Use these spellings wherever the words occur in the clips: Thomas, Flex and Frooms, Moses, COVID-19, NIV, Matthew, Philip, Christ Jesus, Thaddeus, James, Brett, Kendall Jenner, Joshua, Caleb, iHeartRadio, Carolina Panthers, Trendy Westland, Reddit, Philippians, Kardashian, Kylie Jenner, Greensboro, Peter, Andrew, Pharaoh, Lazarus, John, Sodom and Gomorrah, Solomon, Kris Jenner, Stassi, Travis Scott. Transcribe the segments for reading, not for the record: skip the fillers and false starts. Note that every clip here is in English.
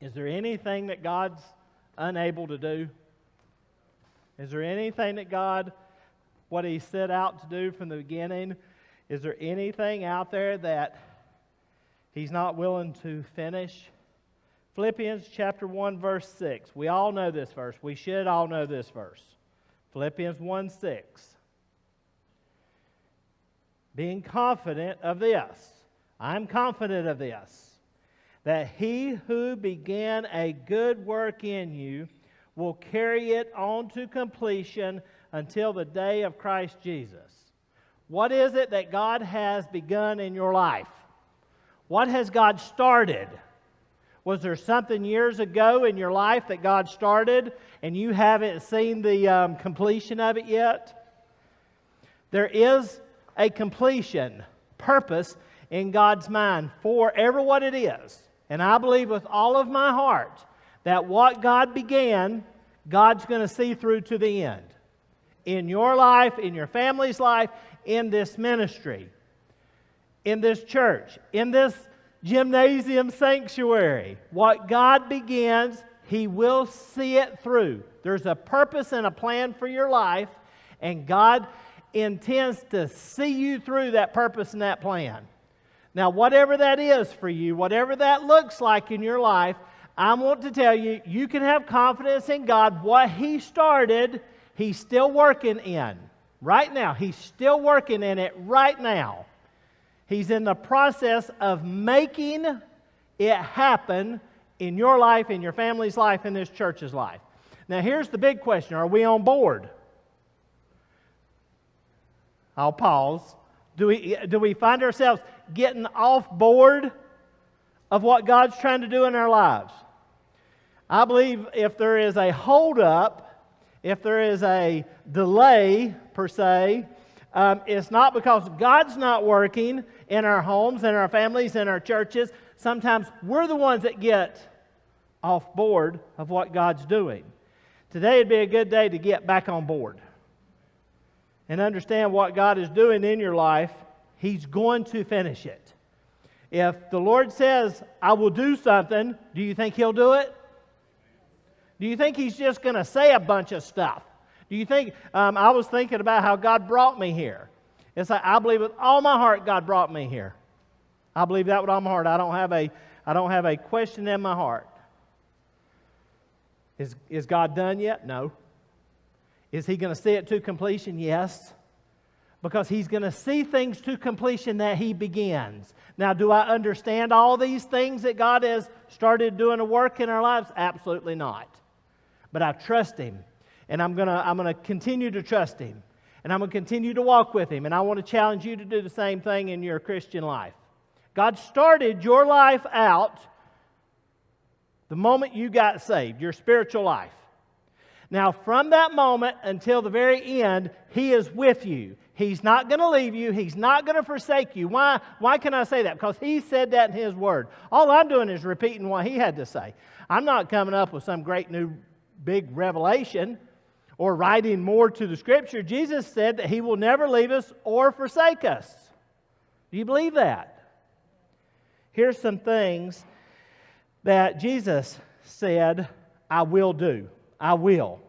Is there anything that God's unable to do? Is there anything that God, what He set out to do from the beginning, is there anything out there that He's not willing to finish? Philippians chapter 1, verse 6. We all know this verse. We should all know this verse. Philippians 1, 6. Being confident of this. I'm confident of this, that He who began a good work in you will carry it on to completion until the day of Christ Jesus. What is it that God has begun in your life? What has God started? Was there something years ago in your life that God started and you haven't seen the completion of it yet? There is a completion purpose in God's mind for ever what it is. And I believe with all of my heart that what God began, God's going to see through to the end. In your life, in your family's life, in this ministry, in this church, in this gymnasium sanctuary. What God begins, He will see it through. There's a purpose and a plan for your life, and God intends to see you through that purpose and that plan. Now, whatever that is for you, whatever that looks like in your life, I want to tell you, you can have confidence in God. What He started, He's still working in right now. He's still working in it right now. He's in the process of making it happen in your life, in your family's life, in this church's life. Now, here's the big question. Are we on board? I'll pause. Do we find ourselves getting off board of what God's trying to do in our lives? I believe if there is a holdup, if there is a delay, per se, it's not because God's not working in our homes, in our families, in our churches. Sometimes we're the ones that get off board of what God's doing. Today would be a good day to get back on board and understand what God is doing in your life. He's going to finish it. If the Lord says, I will do something, do you think He'll do it? Do you think He's just going to say a bunch of stuff? Do you think, I was thinking about how God brought me here. It's like, I believe with all my heart God brought me here. I believe that with all my heart. I don't have a question in my heart. Is God done yet? No. Is He going to see it to completion? Yes. Because He's going to see things to completion that He begins. Now, do I understand all these things that God has started doing a work in our lives? Absolutely not. But I trust Him. And I'm going to continue to trust Him. And I'm going to continue to walk with Him. And I want to challenge you to do the same thing in your Christian life. God started your life out the moment you got saved, your spiritual life. Now, from that moment until the very end, He is with you. He's not going to leave you. He's not going to forsake you. Why can I say that? Because He said that in His Word. All I'm doing is repeating what He had to say. I'm not coming up with some great new big revelation or writing more to the Scripture. Jesus said that He will never leave us or forsake us. Do you believe that? Here's some things that Jesus said, I will do. I will.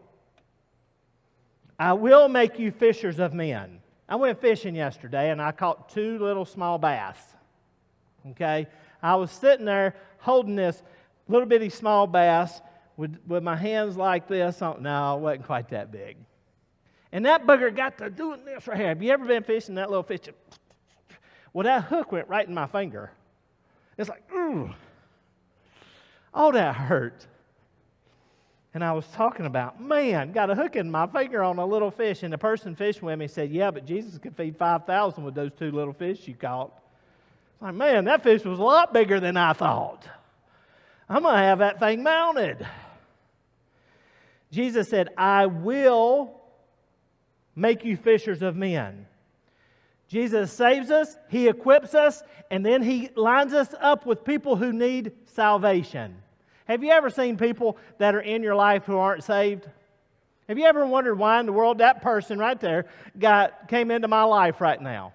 I will make you fishers of men. I went fishing yesterday and I caught two little small bass. Okay? I was sitting there holding this little bitty small bass with my hands like this. No, it wasn't quite that big. And that bugger got to doing this right here. Have you ever been fishing that little fish? Well, that hook went right in my finger. It's like, ooh. Oh, that hurt. And I was talking about, man, got a hook in my finger on a little fish. And the person fishing with me said, yeah, but Jesus could feed 5,000 with those two little fish you caught. It's like, man, that fish was a lot bigger than I thought. I'm going to have that thing mounted. Jesus said, I will make you fishers of men. Jesus saves us, He equips us, and then He lines us up with people who need salvation. Have you ever seen people that are in your life who aren't saved? Have you ever wondered why in the world that person right there came into my life right now?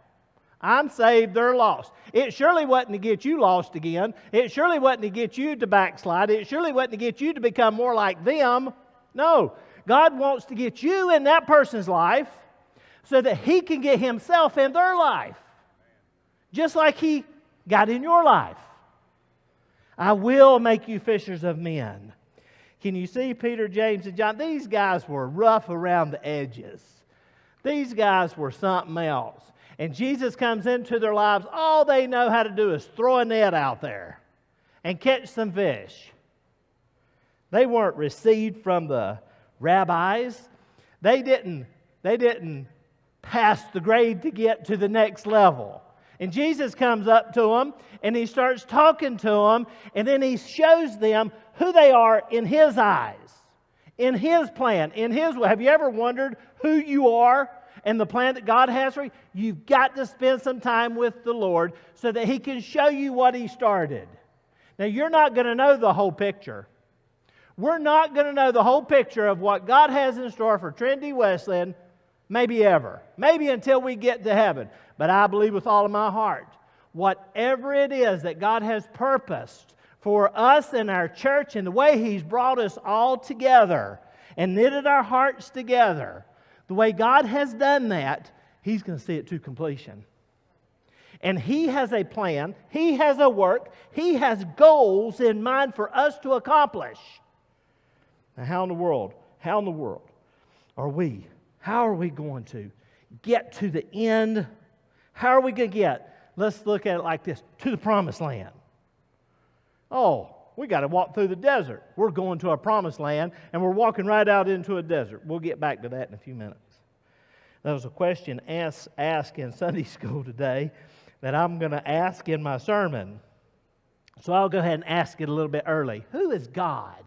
I'm saved, they're lost. It surely wasn't to get you lost again. It surely wasn't to get you to backslide. It surely wasn't to get you to become more like them. No, God wants to get you in that person's life so that He can get Himself in their life, just like He got in your life. I will make you fishers of men. Can you see Peter, James, and John? These guys were rough around the edges. These guys were something else. And Jesus comes into their lives. All they know how to do is throw a net out there and catch some fish. They weren't received from the rabbis. They didn't pass the grade to get to the next level. And Jesus comes up to them, and He starts talking to them, and then He shows them who they are in His eyes, in His plan, in His way. Have you ever wondered who you are and the plan that God has for you? You've got to spend some time with the Lord so that He can show you what He started. Now, you're not going to know the whole picture. We're not going to know the whole picture of what God has in store for Trendy Westland, maybe ever, maybe until we get to heaven. But I believe with all of my heart, whatever it is that God has purposed for us and our church and the way He's brought us all together and knitted our hearts together, the way God has done that, He's going to see it to completion. And He has a plan, He has a work, He has goals in mind for us to accomplish. Now, how in the world are we? How are we going to get to the end? How are we going to get? Let's look at it like this. To the promised land. Oh, we got to walk through the desert. We're going to a promised land, and we're walking right out into a desert. We'll get back to that in a few minutes. That was a question asked in Sunday school today that I'm going to ask in my sermon. So I'll go ahead and ask it a little bit early. Who is God?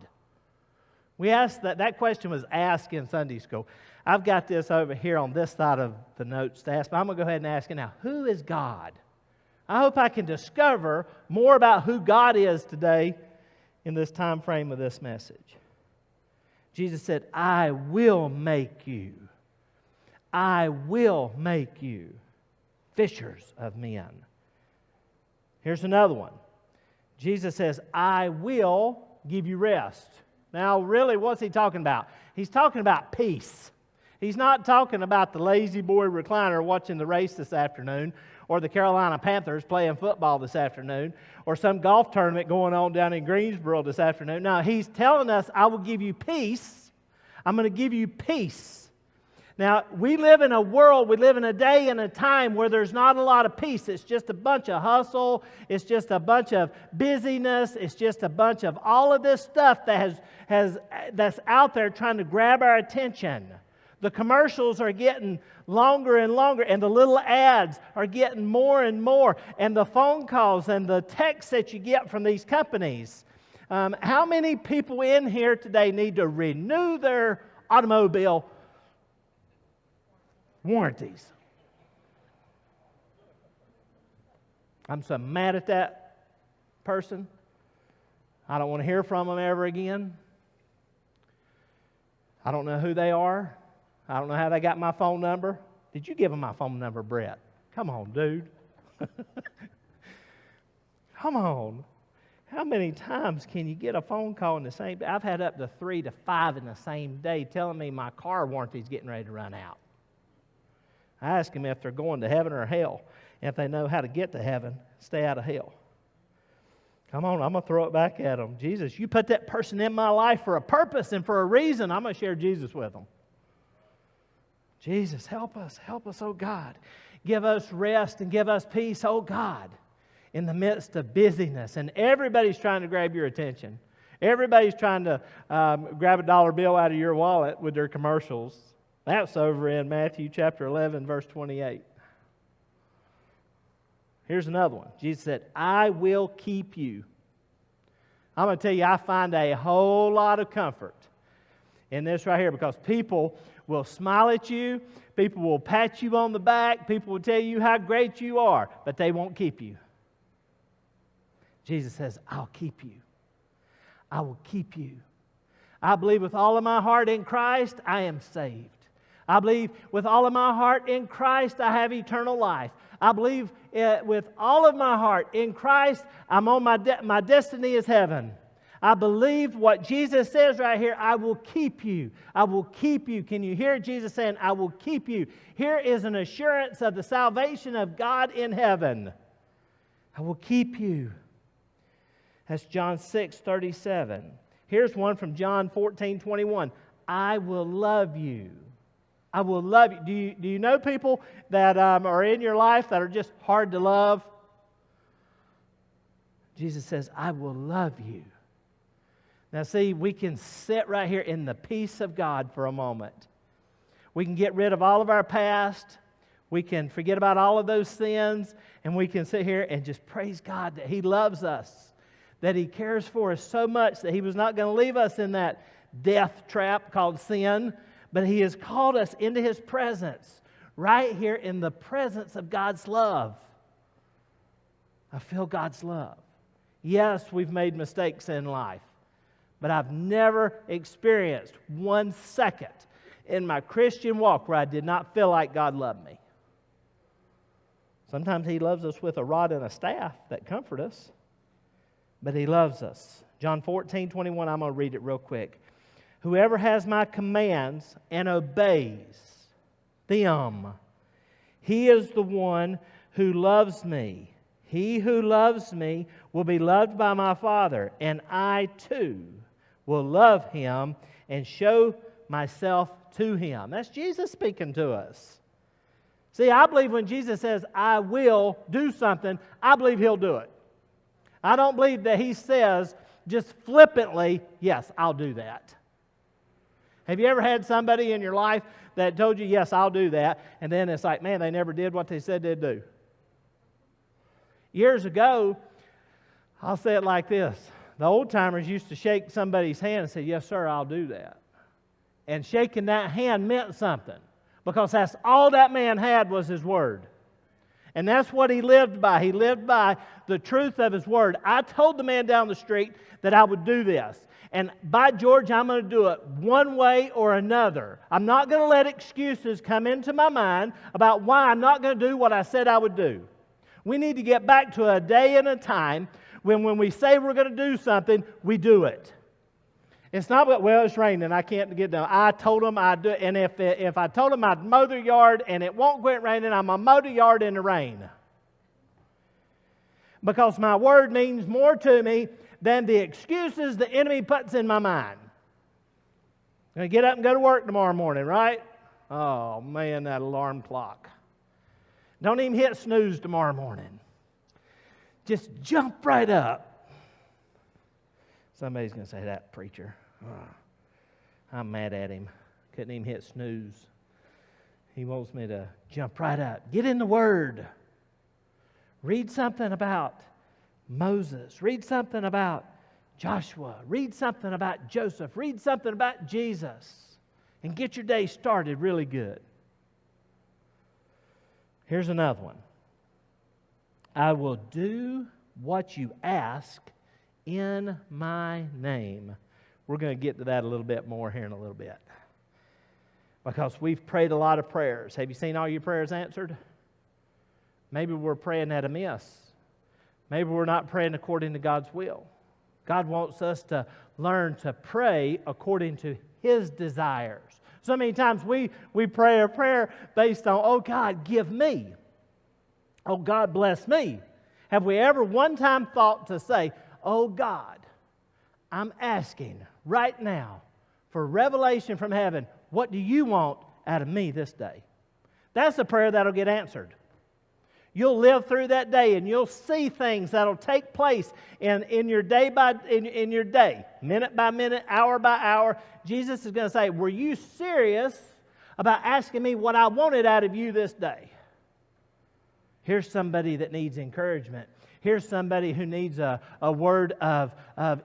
We asked that question was asked in Sunday school. I've got this over here on this side of the notes to ask, but I'm going to go ahead and ask it now. Who is God? I hope I can discover more about who God is today in this time frame of this message. Jesus said, I will make you. I will make you fishers of men. Here's another one. Jesus says, I will give you rest. Now, really, what's He talking about? He's talking about peace. He's not talking about the lazy boy recliner watching the race this afternoon, or the Carolina Panthers playing football this afternoon, or some golf tournament going on down in Greensboro this afternoon. No, He's telling us, I will give you peace. I'm going to give you peace. Now, we live in a day and a time where there's not a lot of peace. It's just a bunch of hustle. It's just a bunch of busyness. It's just a bunch of all of this stuff that that's out there trying to grab our attention. The commercials are getting longer and longer, and the little ads are getting more and more, and the phone calls and the texts that you get from these companies. How many people in here today need to renew their automobile warranties? I'm so mad at that person. I don't want to hear from them ever again. I don't know who they are. I don't know how they got my phone number. Did you give them my phone number, Brett? Come on, dude. Come on. How many times can you get a phone call in the same day? I've had up to 3 to 5 in the same day telling me my car warranty's getting ready to run out. I ask them if they're going to heaven or hell, and if they know how to get to heaven, stay out of hell. Come on, I'm going to throw it back at them. Jesus, you put that person in my life for a purpose and for a reason. I'm going to share Jesus with them. Jesus, help us, oh God. Give us rest and give us peace, oh God, in the midst of busyness. And everybody's trying to grab your attention. Everybody's trying to grab a dollar bill out of your wallet with their commercials. That's over in Matthew chapter 11, verse 28. Here's another one. Jesus said, I will keep you. I'm going to tell you, I find a whole lot of comfort in this right here, because people will smile at you, people will pat you on the back, people will tell you how great you are, but they won't keep you. Jesus says, I'll keep you. I will keep you. I believe with all of my heart in Christ, I am saved. I believe with all of my heart in Christ I have eternal life. I believe with all of my heart in Christ I'm on my destiny is heaven. I believe what Jesus says right here, I will keep you. I will keep you. Can you hear Jesus saying, I will keep you? Here is an assurance of the salvation of God in heaven. I will keep you. That's John 6:37. Here's one from John 14:21. I will love you. I will love you. Do you know people that are in your life that are just hard to love? Jesus says, I will love you. Now see, we can sit right here in the peace of God for a moment. We can get rid of all of our past. We can forget about all of those sins. And we can sit here and just praise God that He loves us, that He cares for us so much that He was not going to leave us in that death trap called sin, but He has called us into His presence, right here in the presence of God's love. I feel God's love. Yes, we've made mistakes in life, but I've never experienced 1 second in my Christian walk where I did not feel like God loved me. Sometimes He loves us with a rod and a staff that comfort us, but He loves us. John 14:21, I'm going to read it real quick. Whoever has my commands and obeys them, he is the one who loves me. He who loves me will be loved by my Father, and I too will love him and show myself to him. That's Jesus speaking to us. See, I believe when Jesus says, I will do something, I believe He'll do it. I don't believe that He says just flippantly, yes, I'll do that. Have you ever had somebody in your life that told you, yes, I'll do that, and then it's like, man, they never did what they said they'd do? Years ago, I'll say it like this. The old-timers used to shake somebody's hand and say, yes, sir, I'll do that. And shaking that hand meant something, because that's all that man had was his word. And that's what he lived by. He lived by the truth of his word. I told the man down the street that I would do this. And by George, I'm going to do it one way or another. I'm not going to let excuses come into my mind about why I'm not going to do what I said I would do. We need to get back to a day and a time when we say we're going to do something, we do it. It's not, well, it's raining, I can't get down. I told them I'd do it. And if I told them I'd mow the yard and it won't quit raining, I'm going to mow the yard in the rain. Because my word means more to me than the excuses the enemy puts in my mind. I'm going to get up and go to work tomorrow morning, right? Oh, man, that alarm clock. Don't even hit snooze tomorrow morning. Just jump right up. Somebody's going to say, that preacher. Oh, I'm mad at him. Couldn't even hit snooze. He wants me to jump right up. Get in the Word. Read something about Moses. Read something about Joshua. Read something about Joseph. Read something about Jesus. And get your day started really good. Here's another one. I will do what you ask in my name. We're going to get to that a little bit more here in a little bit, because we've prayed a lot of prayers. Have you seen all your prayers answered? Maybe we're praying at a miss. Maybe we're not praying according to God's will. God wants us to learn to pray according to His desires. So many times we pray a prayer based on, oh, God, give me. Oh, God, bless me. Have we ever one time thought to say, oh, God, I'm asking right now for revelation from heaven. What do you want out of me this day? That's a prayer that'll get answered. You'll live through that day and you'll see things that'll take place in your day, minute by minute, hour by hour. Jesus is going to say, were you serious about asking me what I wanted out of you this day? Here's somebody that needs encouragement. Here's somebody who needs a word of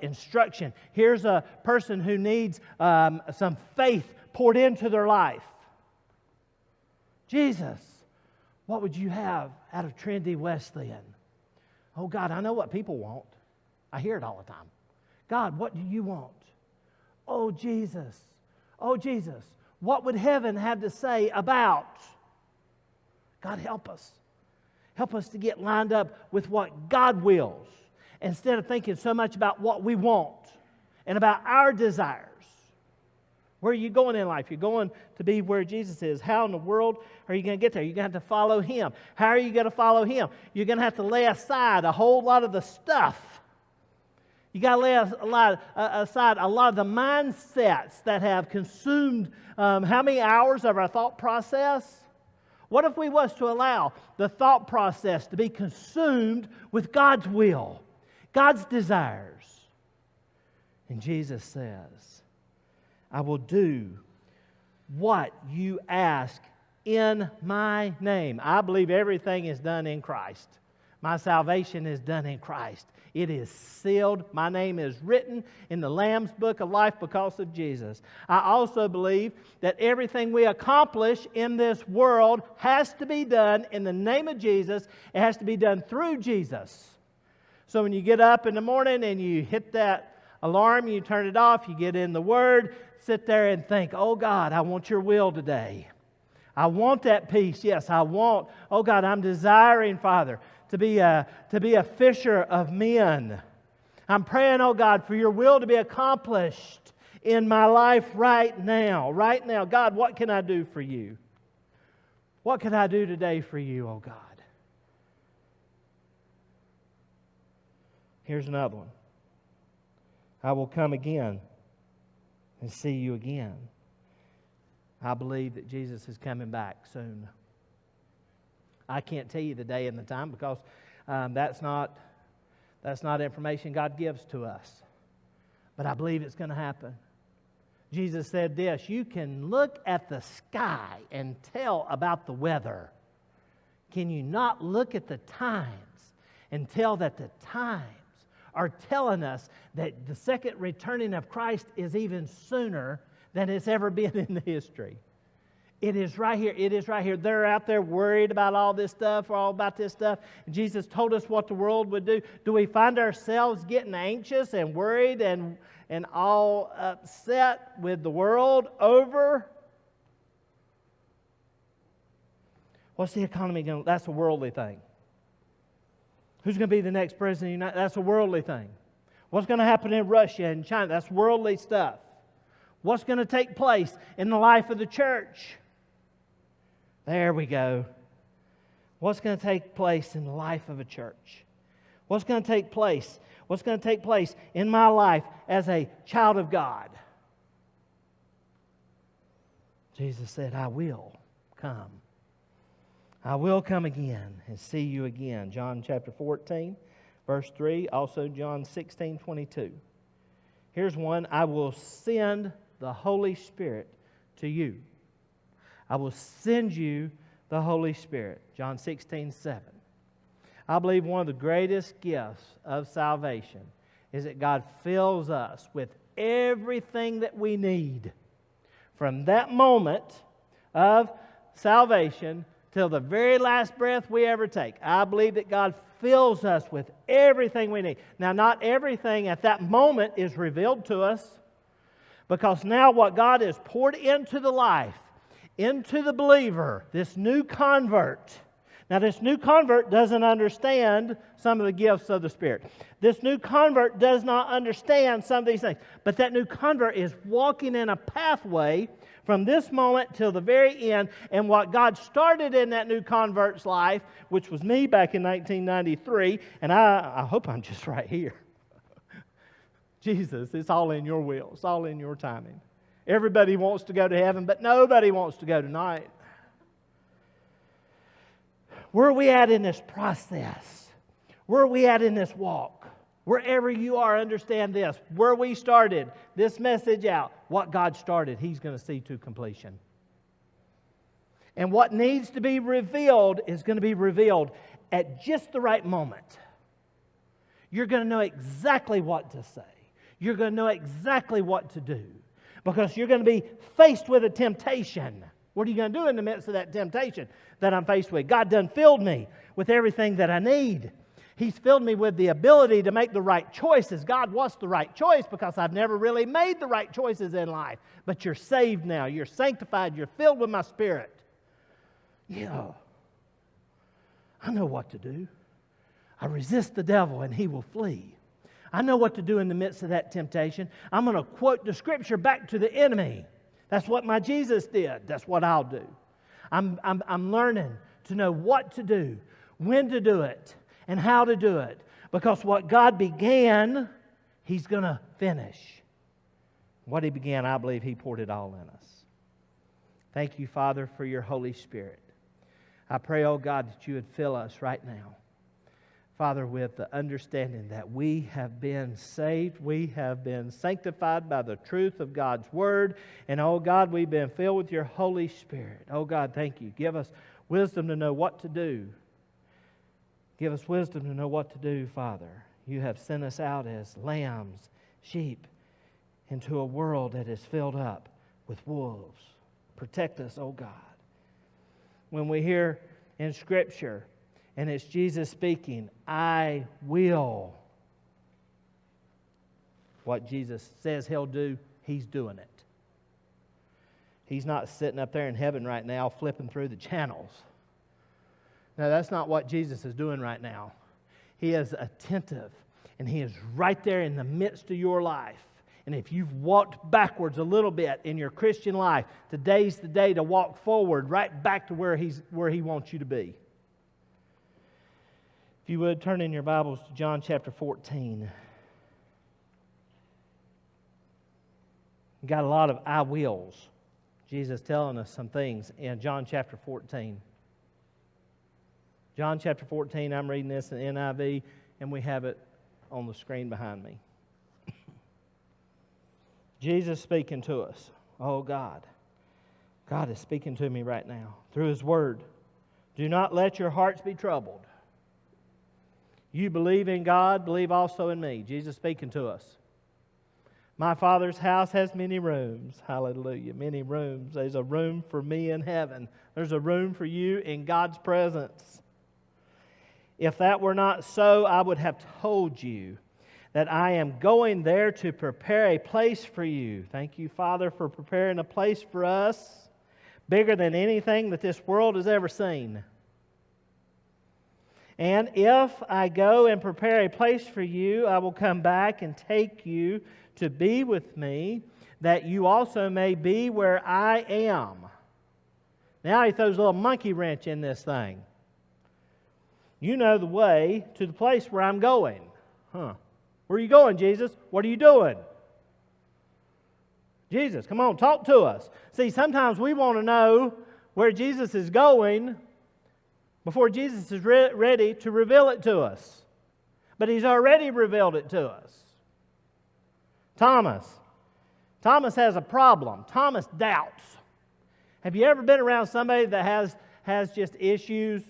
instruction. Here's a person who needs some faith poured into their life. Jesus, what would you have out of Trendy Westland? Oh, God, I know what people want. I hear it all the time. God, what do you want? Oh, Jesus. Oh, Jesus. What would heaven have to say about? God, help us. Help us to get lined up with what God wills instead of thinking so much about what we want and about our desires. Where are you going in life? You're going to be where Jesus is. How in the world are you going to get there? You're going to have to follow Him. How are you going to follow Him? You're going to have to lay aside a whole lot of the stuff. You got to lay aside a lot of the mindsets that have consumed how many hours of our thought process? What if we was to allow the thought process to be consumed with God's will, God's desires? And Jesus says, I will do what you ask in my name. I believe everything is done in Christ. My salvation is done in Christ. It is sealed. My name is written in the Lamb's Book of Life because of Jesus. I also believe that everything we accomplish in this world has to be done in the name of Jesus. It has to be done through Jesus. So when you get up in the morning and you hit that alarm, you turn it off, you get in the Word, sit there and think, oh God, I want your will today. I want that peace. Yes, I want, oh God, I'm desiring, Father, to be a fisher of men. I'm praying, oh God, for your will to be accomplished in my life right now. Right now, God, what can I do for you? What can I do today for you, oh God? Here's another one. I will come again and see you again. I believe that Jesus is coming back soon. I can't tell you the day and the time because that's not information God gives to us. But I believe it's going to happen. Jesus said this, you can look at the sky and tell about the weather. Can you not look at the times and tell that the times are telling us that the second returning of Christ is even sooner than it's ever been in history. It is right here. It is right here. They're out there worried about all this stuff, or all about this stuff. Jesus told us what the world would do. Do we find ourselves getting anxious and worried and all upset with the world over? What's the economy going to do? That's a worldly thing. Who's going to be the next president of the United States? That's a worldly thing. What's going to happen in Russia and China? That's worldly stuff. What's going to take place in the life of the church? There we go. What's going to take place in the life of a church? What's going to take place? What's going to take place in my life as a child of God? Jesus said, I will come. I will come again and see you again. John chapter 14, verse 3. Also John 16, 22. Here's one. I will send the Holy Spirit to you. I will send you the Holy Spirit. John 16, 7. I believe one of the greatest gifts of salvation is that God fills us with everything that we need. From that moment of salvation till the very last breath we ever take. I believe that God fills us with everything we need. Now, not everything at that moment is revealed to us, because now what God has poured into the life, into the believer, this new convert. Now, this new convert doesn't understand some of the gifts of the Spirit. This new convert does not understand some of these things. But that new convert is walking in a pathway from this moment till the very end. And what God started in that new convert's life, which was me back in 1993, and I hope I'm just right here. Jesus, it's all in your will. It's all in your timing. Everybody wants to go to heaven, but nobody wants to go tonight. Where are we at in this process? Where are we at in this walk? Wherever you are, understand this. Where we started this message out, what God started, He's going to see to completion. And what needs to be revealed is going to be revealed at just the right moment. You're going to know exactly what to say. You're going to know exactly what to do. Because you're going to be faced with a temptation. What are you going to do in the midst of that temptation that I'm faced with? God done filled me with everything that I need. He's filled me with the ability to make the right choices. God wants the right choice because I've never really made the right choices in life. But you're saved now. You're sanctified. You're filled with my Spirit. Yeah, I know what to do. I resist the devil and he will flee. I know what to do in the midst of that temptation. I'm going to quote the Scripture back to the enemy. That's what my Jesus did. That's what I'll do. I'm learning to know what to do, when to do it, and how to do it. Because what God began, He's going to finish. What He began, I believe He poured it all in us. Thank you, Father, for your Holy Spirit. I pray, oh God, that you would fill us right now, Father, with the understanding that we have been saved, we have been sanctified by the truth of God's Word, and, oh God, we've been filled with your Holy Spirit. Oh God, thank you. Give us wisdom to know what to do. Give us wisdom to know what to do, Father. You have sent us out as lambs, sheep, into a world that is filled up with wolves. Protect us, oh God. When we hear in Scripture, and it's Jesus speaking, I will. What Jesus says He'll do, He's doing it. He's not sitting up there in heaven right now flipping through the channels. No, that's not what Jesus is doing right now. He is attentive, and He is right there in the midst of your life. And if you've walked backwards a little bit in your Christian life, today's the day to walk forward right back to where He wants you to be. If you would, turn in your Bibles to John chapter 14. We've got a lot of I wills. Jesus telling us some things in John chapter 14. John chapter 14, I'm reading this in NIV, and we have it on the screen behind me. Jesus speaking to us. Oh God, God is speaking to me right now through His Word. Do not let your hearts be troubled. You believe in God, believe also in me. Jesus speaking to us. My Father's house has many rooms. Hallelujah. Many rooms. There's a room for me in heaven. There's a room for you in God's presence. If that were not so, I would have told you that I am going there to prepare a place for you. Thank you, Father, for preparing a place for us bigger than anything that this world has ever seen. And if I go and prepare a place for you, I will come back and take you to be with me, that you also may be where I am. Now He throws a little monkey wrench in this thing. You know the way to the place where I'm going. Huh. Where are you going, Jesus? What are you doing? Jesus, come on, talk to us. See, sometimes we want to know where Jesus is going before Jesus is ready to reveal it to us. But He's already revealed it to us. Thomas has a problem. Thomas doubts. Have you ever been around somebody that has just issues?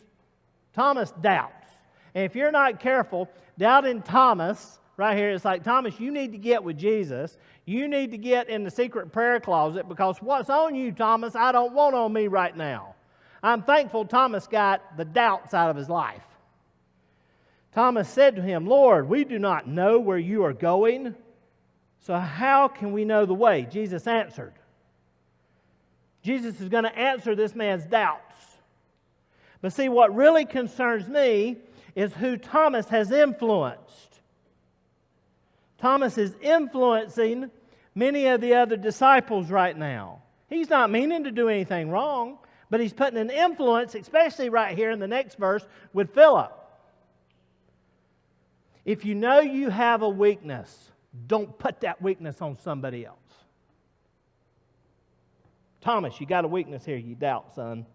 Thomas doubts. And if you're not careful, doubting Thomas right here, it's like, Thomas, you need to get with Jesus. You need to get in the secret prayer closet, because what's on you, Thomas, I don't want on me right now. I'm thankful Thomas got the doubts out of his life. Thomas said to him, Lord, we do not know where you are going, so how can we know the way? Jesus answered. Jesus is going to answer this man's doubts. But see, what really concerns me is who Thomas has influenced. Thomas is influencing many of the other disciples right now. He's not meaning to do anything wrong. But he's putting an influence, especially right here in the next verse, with Philip. If you know you have a weakness, don't put that weakness on somebody else. Thomas, you got a weakness here, you doubt, son.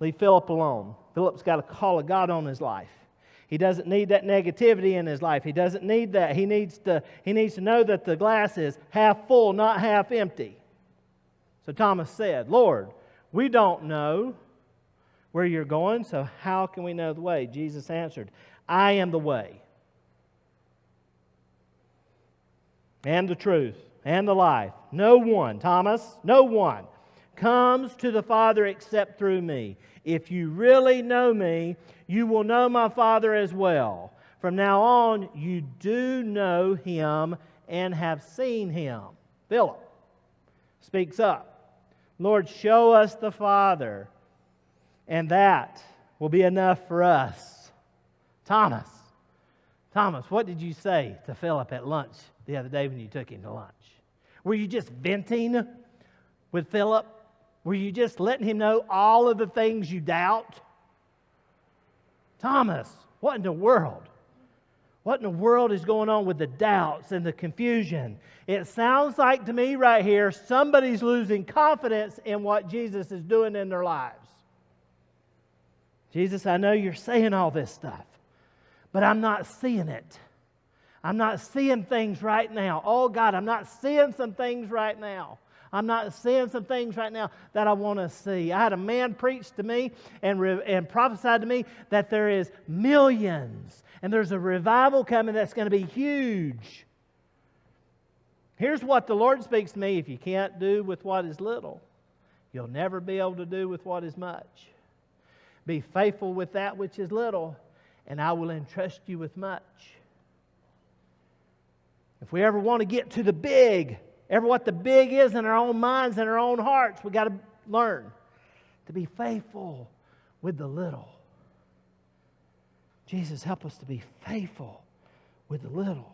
Leave Philip alone. Philip's got a call of God on his life. He doesn't need that negativity in his life. He doesn't need that. He needs to know that the glass is half full, not half empty. So Thomas said, Lord, we don't know where you're going, so how can we know the way? Jesus answered, I am the way and the truth and the life. No one, Thomas, no one comes to the Father except through me. If you really know me, you will know my Father as well. From now on, you do know him and have seen him." Philip speaks up. "Lord, show us the Father, and that will be enough for us." Thomas, what did you say to Philip at lunch the other day when you took him to lunch? Were you just venting with Philip? Were you just letting him know all of the things you doubt? Thomas, what in the world? What in the world is going on with the doubts and the confusion? It sounds like to me right here, somebody's losing confidence in what Jesus is doing in their lives. "Jesus, I know you're saying all this stuff, but I'm not seeing it. I'm not seeing things right now. Oh God, I'm not seeing some things right now. I'm not seeing some things right now that I want to see." I had a man preach to me and prophesied to me that there is millions and there's a revival coming that's going to be huge. Here's what the Lord speaks to me: if you can't do with what is little, you'll never be able to do with what is much. Be faithful with that which is little, and I will entrust you with much. If we ever want to get to the big, ever what the big is in our own minds and our own hearts, we've got to learn to be faithful with the little. Jesus, help us to be faithful with the little.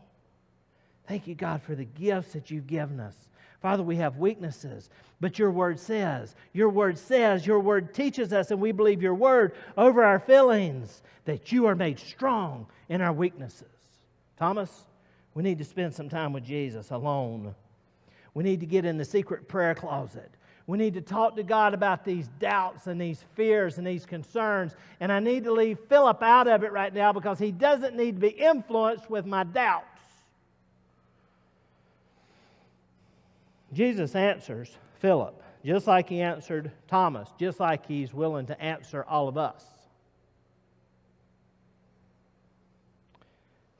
Thank you, God, for the gifts that you've given us. Father, we have weaknesses, but your word teaches us, and we believe your word over our feelings, that you are made strong in our weaknesses. Thomas, we need to spend some time with Jesus alone. We need to get in the secret prayer closet. We need to talk to God about these doubts and these fears and these concerns. And I need to leave Philip out of it right now, because he doesn't need to be influenced with my doubts. Jesus answers Philip just like he answered Thomas, just like he's willing to answer all of us.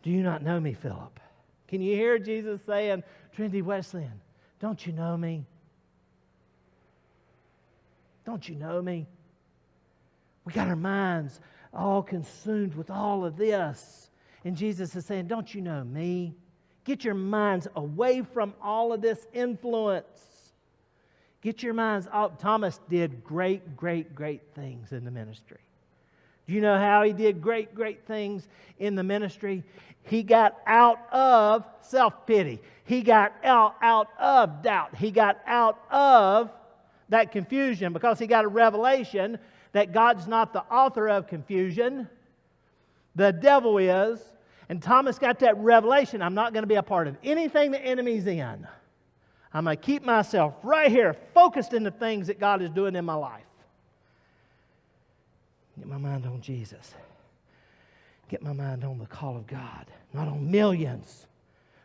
"Do you not know me, Philip?" Can you hear Jesus saying, "Trendy Westland, don't you know me? Don't you know me?" We got our minds all consumed with all of this. And Jesus is saying, "Don't you know me?" Get your minds away from all of this influence. Get your minds off. Thomas did great things in the ministry. Do you know how he did great things in the ministry? He got out of self-pity. He got out of doubt. He got out of that confusion, because he got a revelation that God's not the author of confusion. The devil is. And Thomas got that revelation: I'm not going to be a part of anything the enemy's in. I'm going to keep myself right here, focused in the things that God is doing in my life. Get my mind on Jesus. Get my mind on the call of God. Not on millions.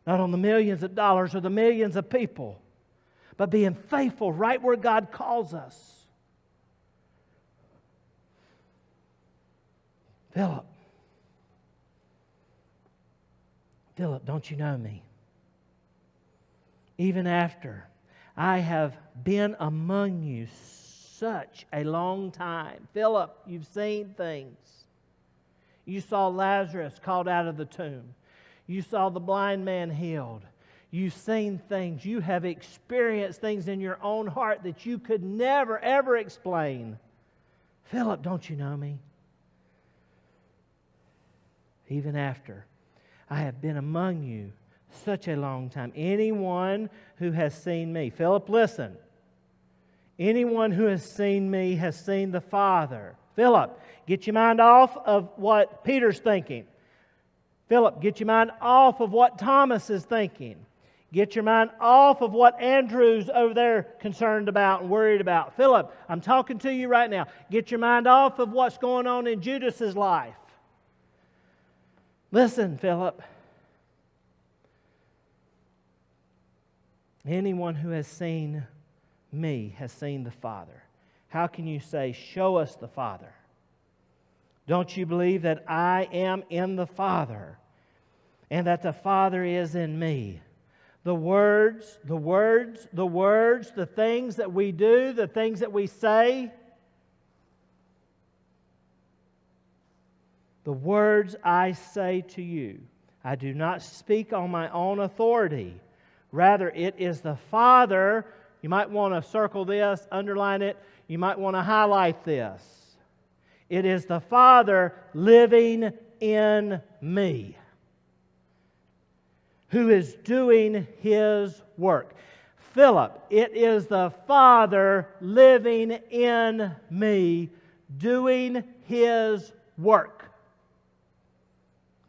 Not on the millions of dollars or the millions of people. But being faithful right where God calls us. Philip, don't you know me? Even after I have been among you such a long time. Philip, you've seen things. You saw Lazarus called out of the tomb. You saw the blind man healed. You've seen things. You have experienced things in your own heart that you could never, ever explain. Philip, don't you know me? Even after I have been among you such a long time. Anyone who has seen me. Philip, listen. Anyone who has seen me has seen the Father. Philip, get your mind off of what Peter's thinking. Philip, get your mind off of what Thomas is thinking. Get your mind off of what Andrew's over there concerned about and worried about. Philip, I'm talking to you right now. Get your mind off of what's going on in Judas's life. Listen, Philip. Anyone who has seen me has seen the Father. How can you say, "Show us the Father"? Don't you believe that I am in the Father and that the Father is in me? The words, the things that we do, the things that we say. The words I say to you, I do not speak on my own authority. Rather, it is the Father. You might want to circle this, underline it. You might want to highlight this. It is the Father living in me, who is doing His work. Philip, it is the Father living in me, doing His work.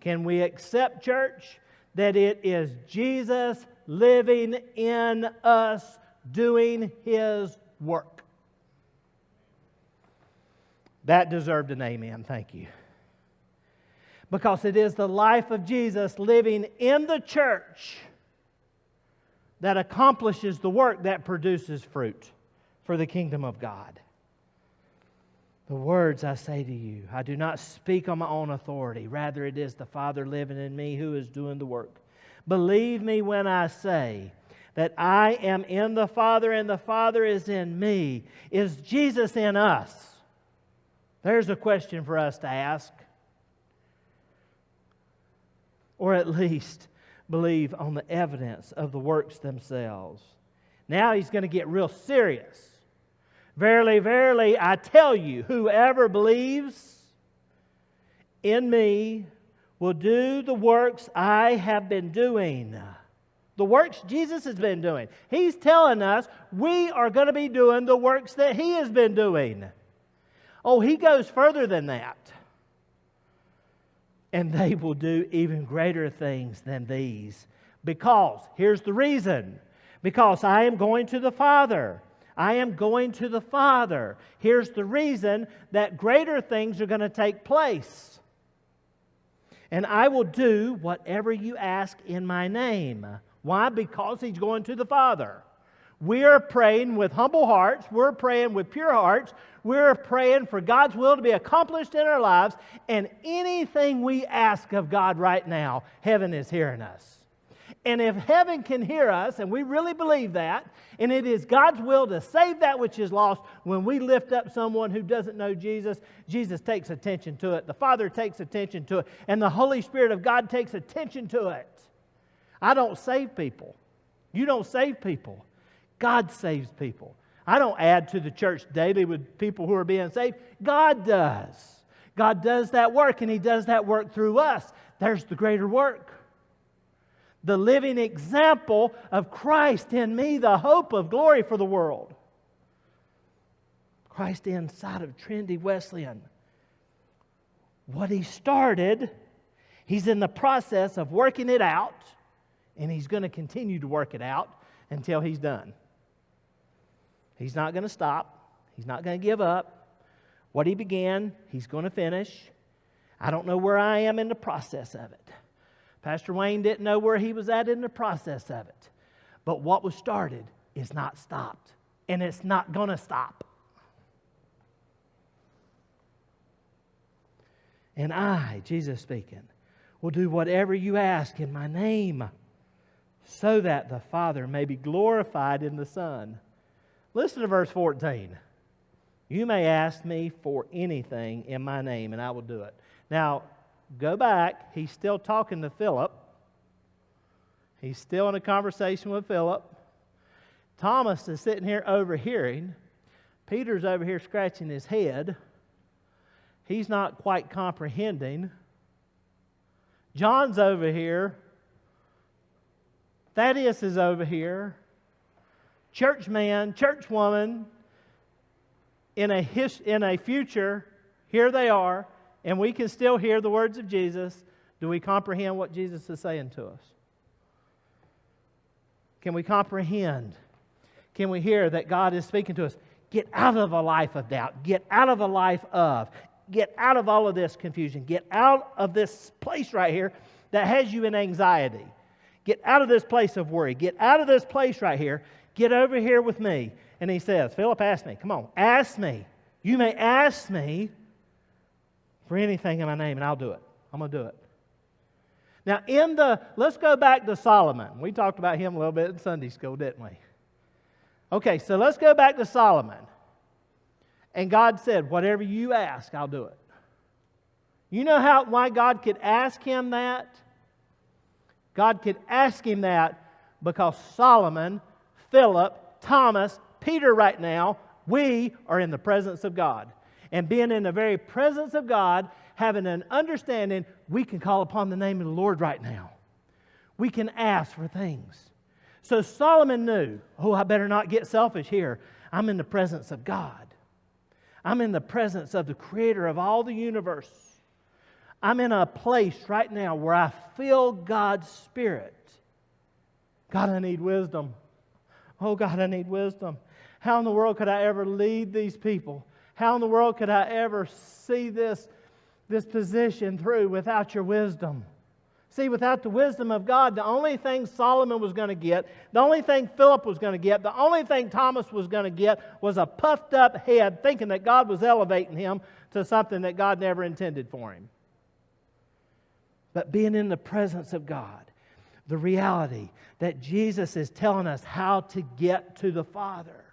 Can we accept, church, that it is Jesus living in us, doing His work? That deserved an amen. Thank you. Because it is the life of Jesus living in the church that accomplishes the work that produces fruit for the kingdom of God. The words I say to you, I do not speak on my own authority. Rather, it is the Father living in me who is doing the work. Believe me when I say that I am in the Father and the Father is in me. Is Jesus in us? There's a question for us to ask. Or at least believe on the evidence of the works themselves. Now he's going to get real serious. Verily, verily, I tell you, whoever believes in me will do the works I have been doing. The works Jesus has been doing. He's telling us we are going to be doing the works that He has been doing. Oh, He goes further than that. And they will do even greater things than these. Because, here's the reason. Because I am going to the Father. I am going to the Father. Here's the reason that greater things are going to take place. And I will do whatever you ask in my name. Why? Because He's going to the Father. We're praying with humble hearts. We're praying with pure hearts. We're praying for God's will to be accomplished in our lives. And anything we ask of God right now, heaven is hearing us. And if heaven can hear us, and we really believe that, and it is God's will to save that which is lost, when we lift up someone who doesn't know Jesus, Jesus takes attention to it. The Father takes attention to it. And the Holy Spirit of God takes attention to it. I don't save people. You don't save people. God saves people. I don't add to the church daily with people who are being saved. God does. God does that work, and He does that work through us. There's the greater work. The living example of Christ in me, the hope of glory for the world. Christ inside of Trendy Wesleyan. What He started, He's in the process of working it out, and He's going to continue to work it out until He's done. He's not going to stop. He's not going to give up. What He began, He's going to finish. I don't know where I am in the process of it. Pastor Wayne didn't know where he was at in the process of it. But what was started is not stopped. And it's not going to stop. And I, Jesus speaking, will do whatever you ask in my name, so that the Father may be glorified in the Son. Listen to verse 14. You may ask me for anything in my name, and I will do it. Now, go back. He's still talking to Philip. He's still in a conversation with Philip. Thomas is sitting here overhearing. Peter's over here scratching his head. He's not quite comprehending. John's over here. Thaddeus is over here. Church man, church woman, in a future, here they are, and we can still hear the words of Jesus. Do we comprehend what Jesus is saying to us? Can we comprehend? Can we hear that God is speaking to us? Get out of a life of doubt. Get out of a life of. Get out of all of this confusion. Get out of this place right here that has you in anxiety. Get out of this place of worry. Get out of this place right here. Get over here with me. And he says, Philip, ask me. Come on, ask me. You may ask me for anything in my name, and I'll do it. I'm going to do it. Now, let's go back to Solomon. We talked about him a little bit in Sunday school, didn't we? Okay, so let's go back to Solomon. And God said, whatever you ask, I'll do it. You know why God could ask him that? God could ask him that because Solomon, Philip, Thomas, Peter right now, we are in the presence of God. And being in the very presence of God, having an understanding, we can call upon the name of the Lord right now. We can ask for things. So Solomon knew, oh, I better not get selfish here. I'm in the presence of God. I'm in the presence of the Creator of all the universe. I'm in a place right now where I feel God's Spirit. God, I need wisdom. Oh, God, I need wisdom. How in the world could I ever lead these people? How in the world could I ever see this position through without your wisdom? See, without the wisdom of God, the only thing Solomon was going to get, the only thing Philip was going to get, the only thing Thomas was going to get was a puffed-up head thinking that God was elevating him to something that God never intended for him. But being in the presence of God, the reality that Jesus is telling us how to get to the Father.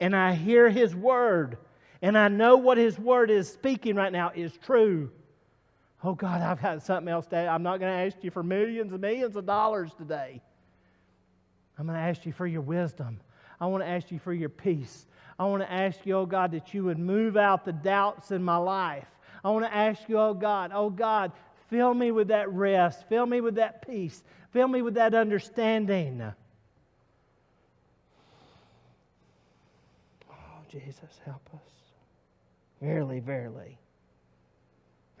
And I hear His Word, and I know what His Word is speaking right now is true. Oh God, I've got something else to add. I'm not going to ask you for millions and millions of dollars today. I'm going to ask you for your wisdom. I want to ask you for your peace. I want to ask you, oh God, that you would move out the doubts in my life. I want to ask you, oh God, fill me with that rest. Fill me with that peace. Fill me with that understanding. Oh, Jesus, help us. Verily, verily.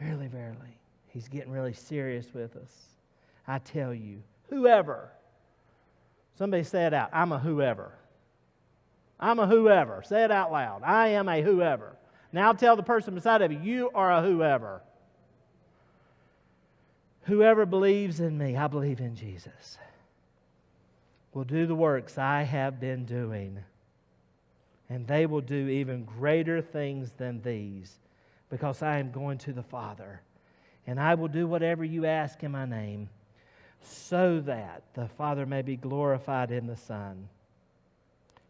Verily, verily. He's getting really serious with us. I tell you, whoever. Somebody say it out. I'm a whoever. I'm a whoever. Say it out loud. I am a whoever. Now tell the person beside of you, you are a whoever. Whoever believes in me, I believe in Jesus, will do the works I have been doing. And they will do even greater things than these, because I am going to the Father. And I will do whatever you ask in my name, so that the Father may be glorified in the Son.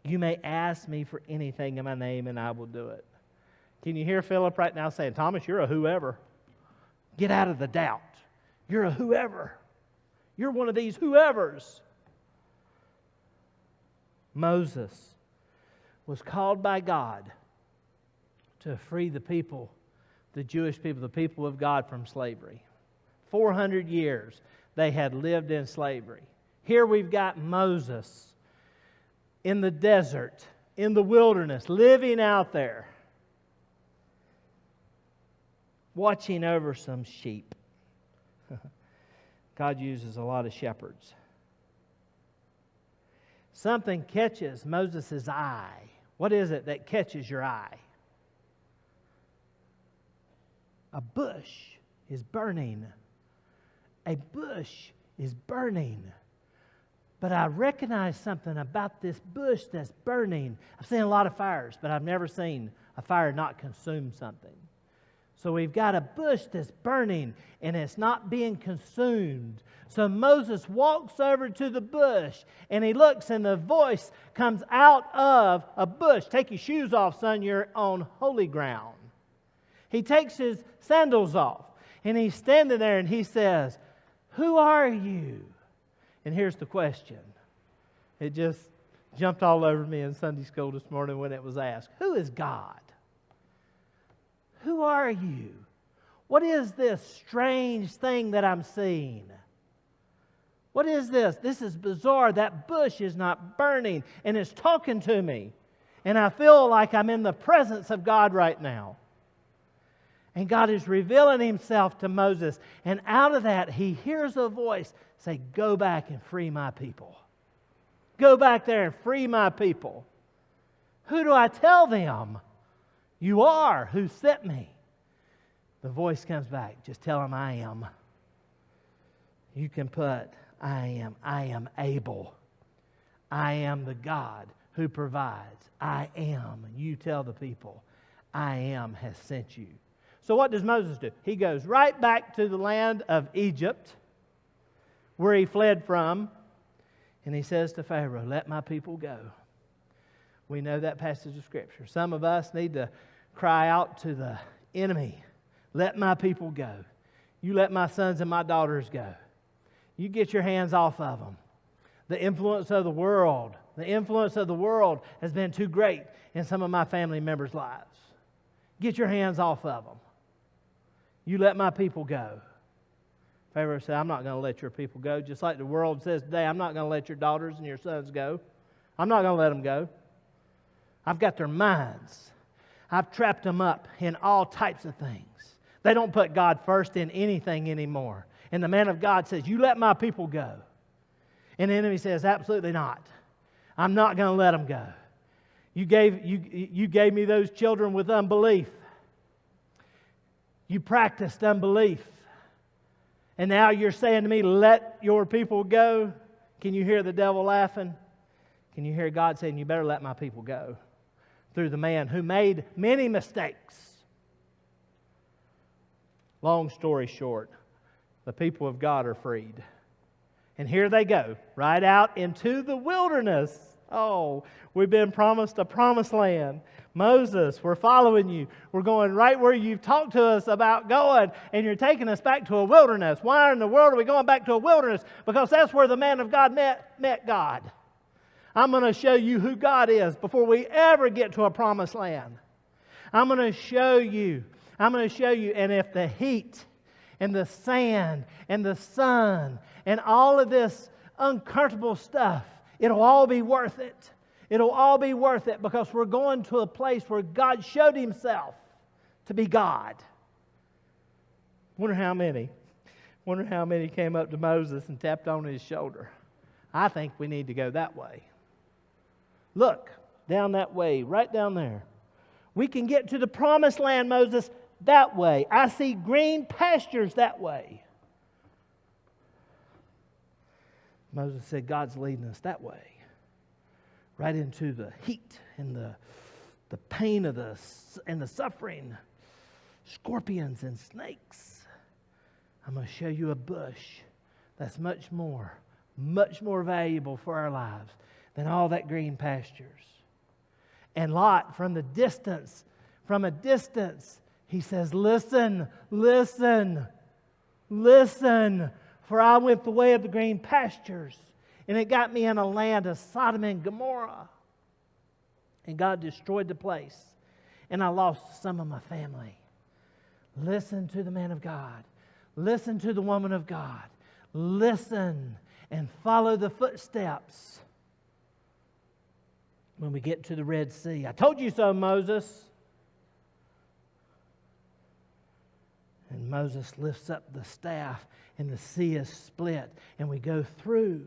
You may ask me for anything in my name, and I will do it. Can you hear Philip right now saying, Thomas, you're a whoever. Get out of the doubt. You're a whoever. You're one of these whoevers. Moses was called by God to free the people, the Jewish people, the people of God from slavery. 400 years they had lived in slavery. Here we've got Moses in the desert, in the wilderness, living out there, watching over some sheep. God uses a lot of shepherds. Something catches Moses' eye. What is it that catches your eye? A bush is burning. A bush is burning. But I recognize something about this bush that's burning. I've seen a lot of fires, but I've never seen a fire not consume something. So we've got a bush that's burning, and it's not being consumed. So Moses walks over to the bush, and he looks, and the voice comes out of a bush. Take your shoes off, son, you're on holy ground. He takes his sandals off, and he's standing there, and he says, who are you? And here's the question. It just jumped all over me in Sunday school this morning when it was asked. Who is God? Who are you? What is this strange thing that I'm seeing? What is this? This is bizarre. That bush is not burning, and it's talking to me. And I feel like I'm in the presence of God right now. And God is revealing Himself to Moses. And out of that, he hears a voice say, go back and free my people. Go back there and free my people. Who do I tell them? You are who sent me. The voice comes back. Just tell him I am. You can put I am. I am able. I am the God who provides. I am. You tell the people I am has sent you. So what does Moses do? He goes right back to the land of Egypt. where he fled from. And he says to Pharaoh, let my people go. We know that passage of Scripture. Some of us need to cry out to the enemy, let my people go. You let my sons and my daughters go. You get your hands off of them. The influence of the world, has been too great in some of my family members' lives. Get your hands off of them. You let my people go. Pharaoh said, I'm not going to let your people go. Just like the world says today, I'm not going to let your daughters and your sons go. I'm not going to let them go. I've got their minds. I've trapped them up in all types of things. They don't put God first in anything anymore. And the man of God says, you let my people go. And the enemy says, absolutely not. I'm not going to let them go. You gave me those children with unbelief. You practiced unbelief. And now you're saying to me, let your people go. Can you hear the devil laughing? Can you hear God saying, you better let my people go? Through the man who made many mistakes. Long story short, the people of God are freed. And here they go, right out into the wilderness. Oh, we've been promised a promised land. Moses, we're following you. We're going right where you've talked to us about going, and you're taking us back to a wilderness. Why in the world are we going back to a wilderness? Because that's where the man of God met God. I'm going to show you who God is before we ever get to a promised land. I'm going to show you, and if the heat and the sand and the sun and all of this uncomfortable stuff, it'll all be worth it. It'll all be worth it because we're going to a place where God showed himself to be God. Wonder how many came up to Moses and tapped on his shoulder. I think we need to go that way. Look, down that way, right down there. We can get to the promised land, Moses, that way. I see green pastures that way. Moses said, God's leading us that way. Right into the heat and the pain of and the suffering. Scorpions and snakes. I'm going to show you a bush that's much more valuable for our lives than all that green pastures. And Lot, from a distance, he says, listen, for I went the way of the green pastures, and it got me in a land of Sodom and Gomorrah. And God destroyed the place, and I lost some of my family. Listen to the man of God. Listen to the woman of God. Listen and follow the footsteps. When we get to the Red Sea, I told you so, Moses. And Moses lifts up the staff, and the sea is split, and we go through.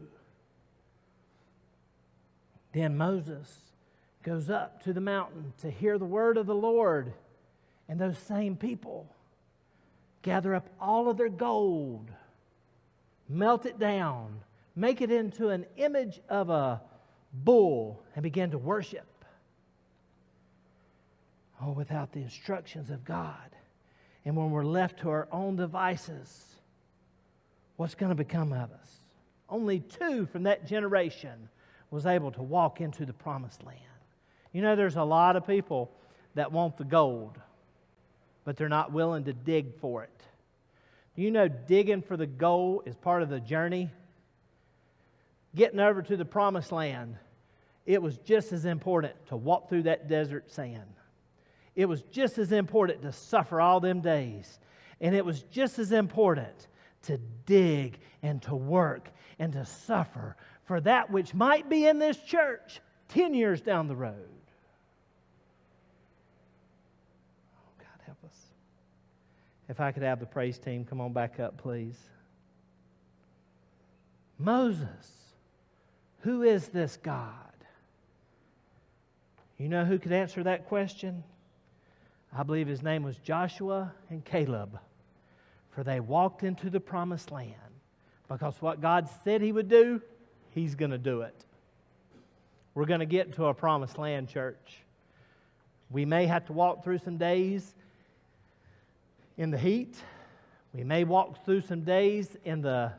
Then Moses goes up to the mountain to hear the word of the Lord, and those same people gather up all of their gold, melt it down, make it into an image of a bull, and began to worship. Oh, without the instructions of God. And when we're left to our own devices, what's going to become of us? Only two from that generation was able to walk into the promised land. You know, there's a lot of people that want the gold, but they're not willing to dig for it. Do you know digging for the gold is part of the journey? Getting over to the promised land, it was just as important to walk through that desert sand. It was just as important to suffer all them days. And it was just as important to dig and to work and to suffer for that which might be in this church 10 years down the road. Oh, God help us. If I could have the praise team come on back up, please. Moses. Who is this God? You know who could answer that question? I believe his name was Joshua and Caleb. For they walked into the promised land. Because what God said he would do, he's going to do it. We're going to get to a promised land, church. We may have to walk through some days in the heat. We may walk through some days in the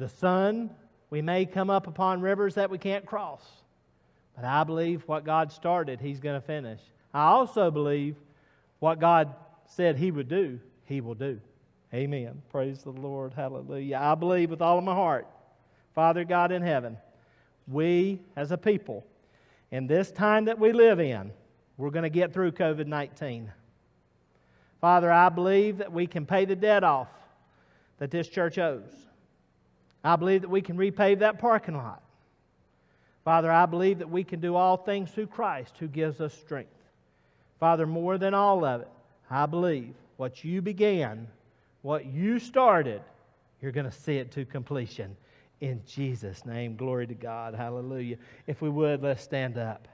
the sun, we may come up upon rivers that we can't cross. But I believe what God started, He's going to finish. I also believe what God said He would do, He will do. Amen. Praise the Lord. Hallelujah. I believe with all of my heart, Father God in heaven, we as a people, in this time that we live in, we're going to get through COVID-19. Father, I believe that we can pay the debt off that this church owes. I believe that we can repave that parking lot. Father, I believe that we can do all things through Christ who gives us strength. Father, more than all of it, I believe what you began, what you started, you're going to see it to completion. In Jesus' name, glory to God. Hallelujah. If we would, let's stand up.